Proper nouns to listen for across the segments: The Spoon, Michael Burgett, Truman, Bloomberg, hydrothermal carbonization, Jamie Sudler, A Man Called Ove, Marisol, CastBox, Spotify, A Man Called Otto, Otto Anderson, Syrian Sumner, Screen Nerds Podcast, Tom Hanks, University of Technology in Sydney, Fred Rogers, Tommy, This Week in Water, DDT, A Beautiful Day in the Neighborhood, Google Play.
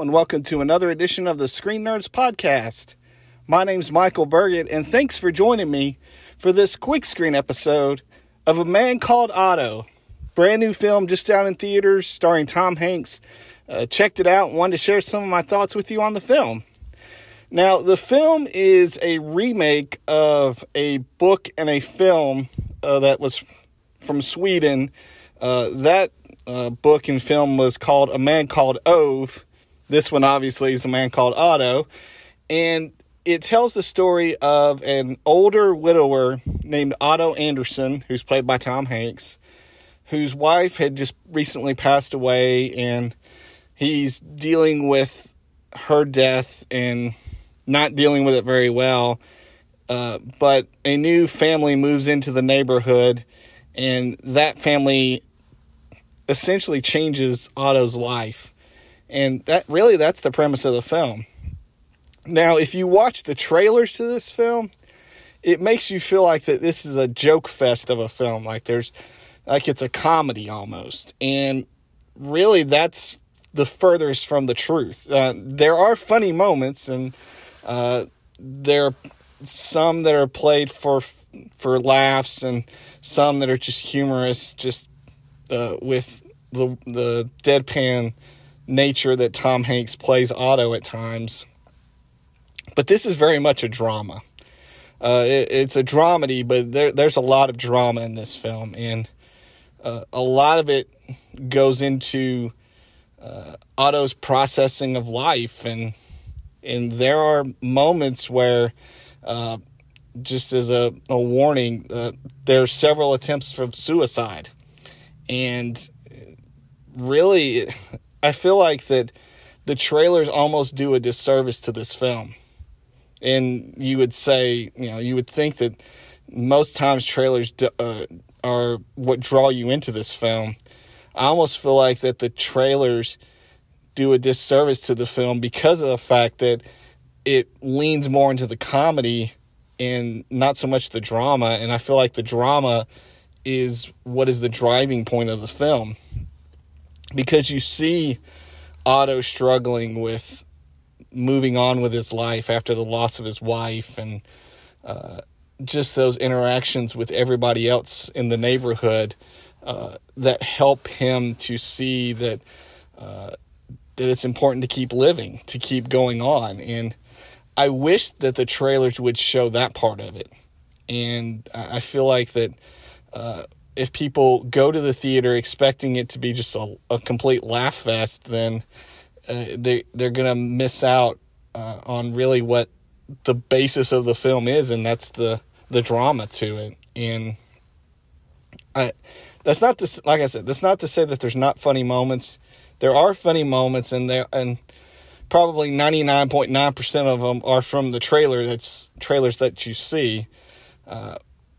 Hello and welcome to another edition of the Screen Nerds Podcast. My name's Michael Burgett and thanks for joining me for this quick screen episode of A Man Called Otto. Brand new film just out in theaters starring Tom Hanks. Checked it out and wanted to share some of my thoughts with you on the film. Now, the film is a remake of a book and a film that was from Sweden. That book and film was called A Man Called Ove. This one, obviously, is A Man Called Otto. And it tells the story of an older widower named Otto Anderson, who's played by Tom Hanks, whose wife had just recently passed away, and he's dealing with her death and not dealing with it very well. But a new family moves into the neighborhood, and that family essentially changes Otto's life. And that's the premise of the film. Now, if you watch the trailers to this film, it makes you feel like that this is a joke fest of a film. Like it's a comedy almost. And really, that's the furthest from the truth. There are funny moments, and there are some that are played for laughs, and some that are just humorous, just with the deadpan nature that Tom Hanks plays Otto at times. But this is very much a drama. It's a dramedy, but there's a lot of drama in this film, and a lot of it goes into Otto's processing of life, and there are moments where, just as a warning, there are several attempts for suicide. And really, I feel like that the trailers almost do a disservice to this film. And you would say, you would think that most times trailers are what draw you into this film. I almost feel like that the trailers do a disservice to the film because of the fact that it leans more into the comedy and not so much the drama. And I feel like the drama is what is the driving point of the film, because you see Otto struggling with moving on with his life after the loss of his wife, and just those interactions with everybody else in the neighborhood that help him to see that that it's important to keep living, to keep going on. And I wish that the trailers would show that part of it. And I feel like that if people go to the theater expecting it to be just a complete laugh fest, then they're going to miss out on really what the basis of the film is, and that's the drama to it. And that's not to say that there's not funny moments. There are funny moments, and probably 99.9% of them are from the trailers that you see.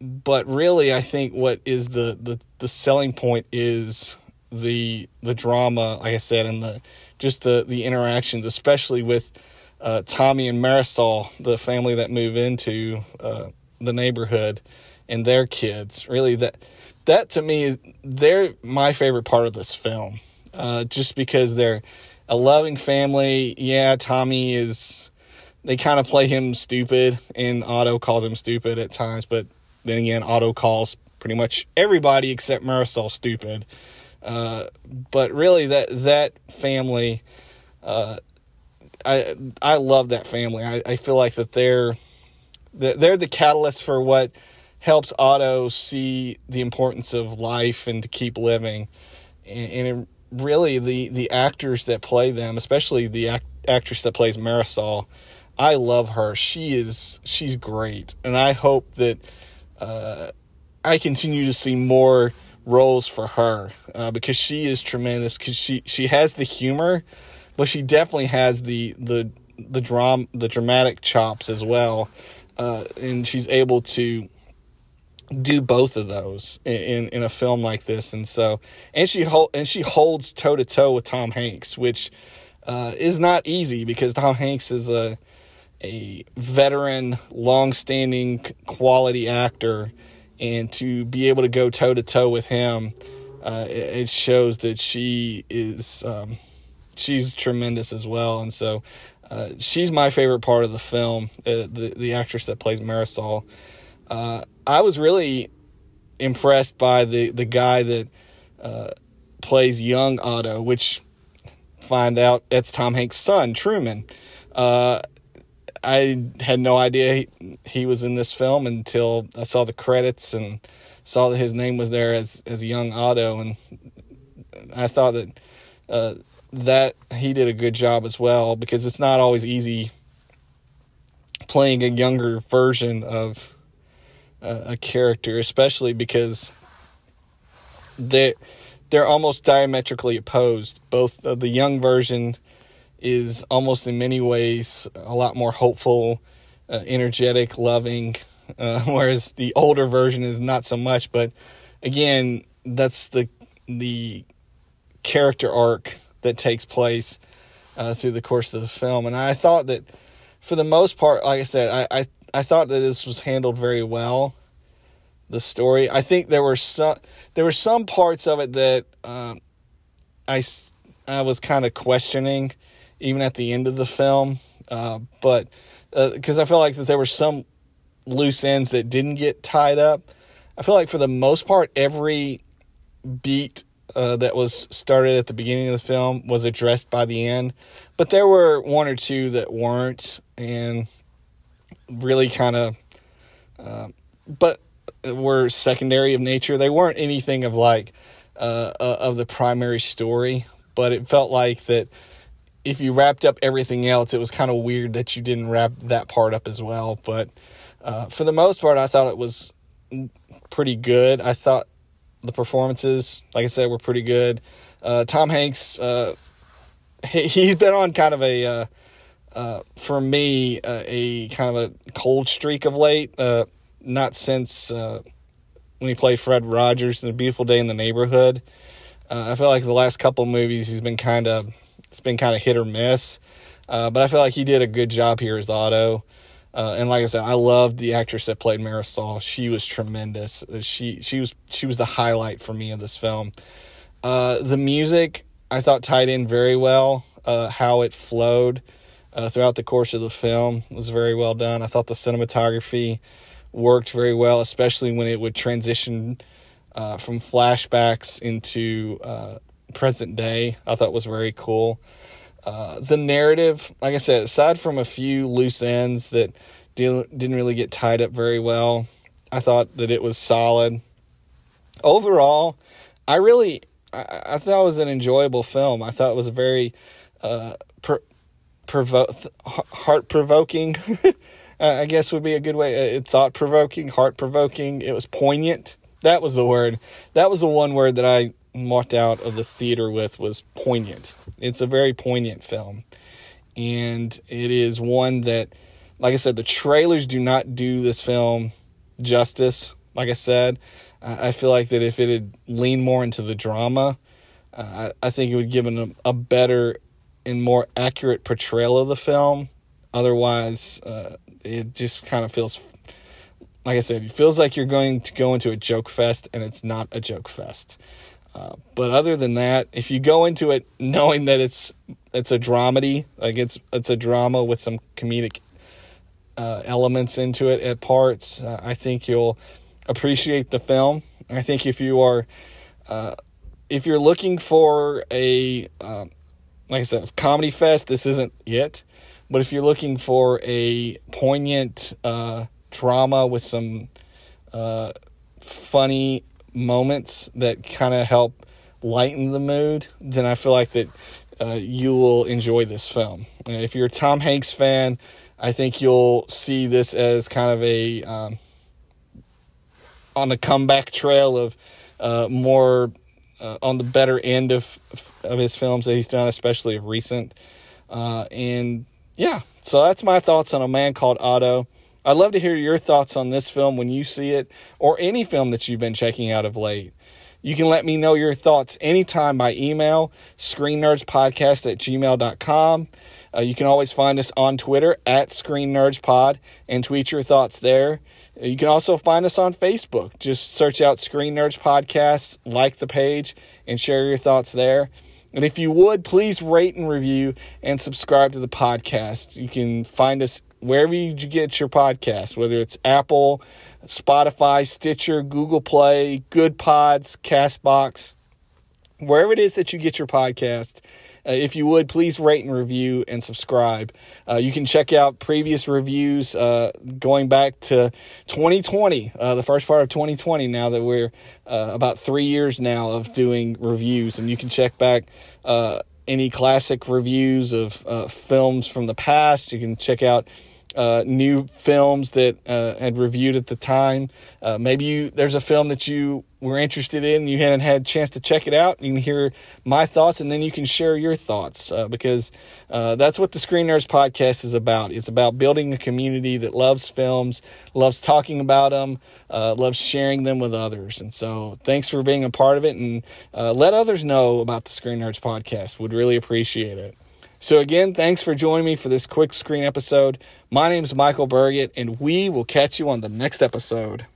But really, I think what is the selling point is the drama, like I said, and the interactions, especially with Tommy and Marisol, the family that move into the neighborhood, and their kids. Really, that to me, they're my favorite part of this film, just because they're a loving family. Yeah, Tommy is, they kind of play him stupid, and Otto calls him stupid at times, but then again, Otto calls pretty much everybody except Marisol stupid. But really, that family, I love that family. I feel like that they're the catalyst for what helps Otto see the importance of life and to keep living. And it really, the actors that play them, especially the actress that plays Marisol, I love her. She's great, and I hope that I continue to see more roles for her, because she is tremendous, because she has the humor, but she definitely has the dramatic chops as well. And she's able to do both of those in a film like this. And so, and she holds toe to toe with Tom Hanks, which, is not easy, because Tom Hanks is a veteran, long-standing quality actor, and to be able to go toe-to-toe with him, it shows that she is she's tremendous as well. And so she's my favorite part of the film, the actress that plays Marisol. I was really impressed by the guy that plays young Otto, which find out that's Tom Hanks' son, Truman. I had no idea he was in this film until I saw the credits and saw that his name was there as young Otto, and I thought that that he did a good job as well, because it's not always easy playing a younger version of a character, especially because they're almost diametrically opposed. Both the young version is almost in many ways a lot more hopeful, energetic, loving, whereas the older version is not so much. But again, that's the character arc that takes place through the course of the film. And I thought that for the most part, like I said, I thought that this was handled very well, the story. I think there were some parts of it that I was kind of questioning, even at the end of the film, but because I feel like that there were some loose ends that didn't get tied up. I feel like for the most part, every beat that was started at the beginning of the film was addressed by the end, but there were one or two that weren't, and really kind of, but were secondary of nature. They weren't anything of like of the primary story, but it felt like that if you wrapped up everything else, it was kind of weird that you didn't wrap that part up as well. But for the most part, I thought it was pretty good. I thought the performances, like I said, were pretty good. Tom Hanks, he's been on kind of a for me, a kind of a cold streak of late. Not since when he played Fred Rogers in A Beautiful Day in the Neighborhood. I feel like the last couple movies it's been kind of hit or miss. But I feel like he did a good job here as Otto. And like I said, I loved the actress that played Marisol. She was tremendous. She was the highlight for me of this film. The music I thought tied in very well. How it flowed throughout the course of the film was very well done. I thought the cinematography worked very well, especially when it would transition from flashbacks into present day. I thought was very cool. The narrative, like I said, aside from a few loose ends that didn't really get tied up very well, I thought that it was solid. Overall, I thought it was an enjoyable film. I thought it was a very heart-provoking, I guess would be a good way. Thought-provoking, heart-provoking. It was poignant. That was the word. That was the one word that I walked out of the theater with, was poignant. It's a very poignant film. And it is one that, like I said, the trailers do not do this film justice. Like I said, I feel like that if it had leaned more into the drama, I think it would give a better and more accurate portrayal of the film. Otherwise, it just kind of feels, like I said, it feels like you're going to go into a joke fest, and it's not a joke fest. But other than that, if you go into it knowing that it's a dramedy, like it's a drama with some comedic elements into it at parts, I think you'll appreciate the film. I think if you are if you're looking for a like I said, comedy fest, this isn't it. But if you're looking for a poignant drama with some funny moments that kind of help lighten the mood, then I feel like that you will enjoy this film. And if you're a Tom Hanks fan, I think you'll see this as kind of a on the comeback trail of more on the better end of his films that he's done, especially of recent. And yeah, so that's my thoughts on A Man Called Otto. I'd love to hear your thoughts on this film when you see it, or any film that you've been checking out of late. You can let me know your thoughts anytime by email, screennerdspodcast@gmail.com. You can always find us on Twitter @ScreenNerdsPod and tweet your thoughts there. You can also find us on Facebook. Just search out Screen Nerds Podcast, like the page, and share your thoughts there. And if you would, please rate and review and subscribe to the podcast. You can find us wherever you get your podcast, whether it's Apple, Spotify, Stitcher, Google Play, Good Pods, CastBox, wherever it is that you get your podcast. If you would, please rate and review and subscribe. You can check out previous reviews going back to 2020, the first part of 2020, now that we're about 3 years now of doing reviews. And you can check back any classic reviews of films from the past. You can check out new films that had reviewed at the time. Maybe there's a film that you were interested in, you hadn't had a chance to check it out. You can hear my thoughts, and then you can share your thoughts, because that's what the Screen Nerds Podcast is about. It's about building a community that loves films, loves talking about them, loves sharing them with others. And so thanks for being a part of it, and let others know about the Screen Nerds Podcast. Would really appreciate it. So again, thanks for joining me for this quick screen episode. My name is Michael Burgett, and we will catch you on the next episode.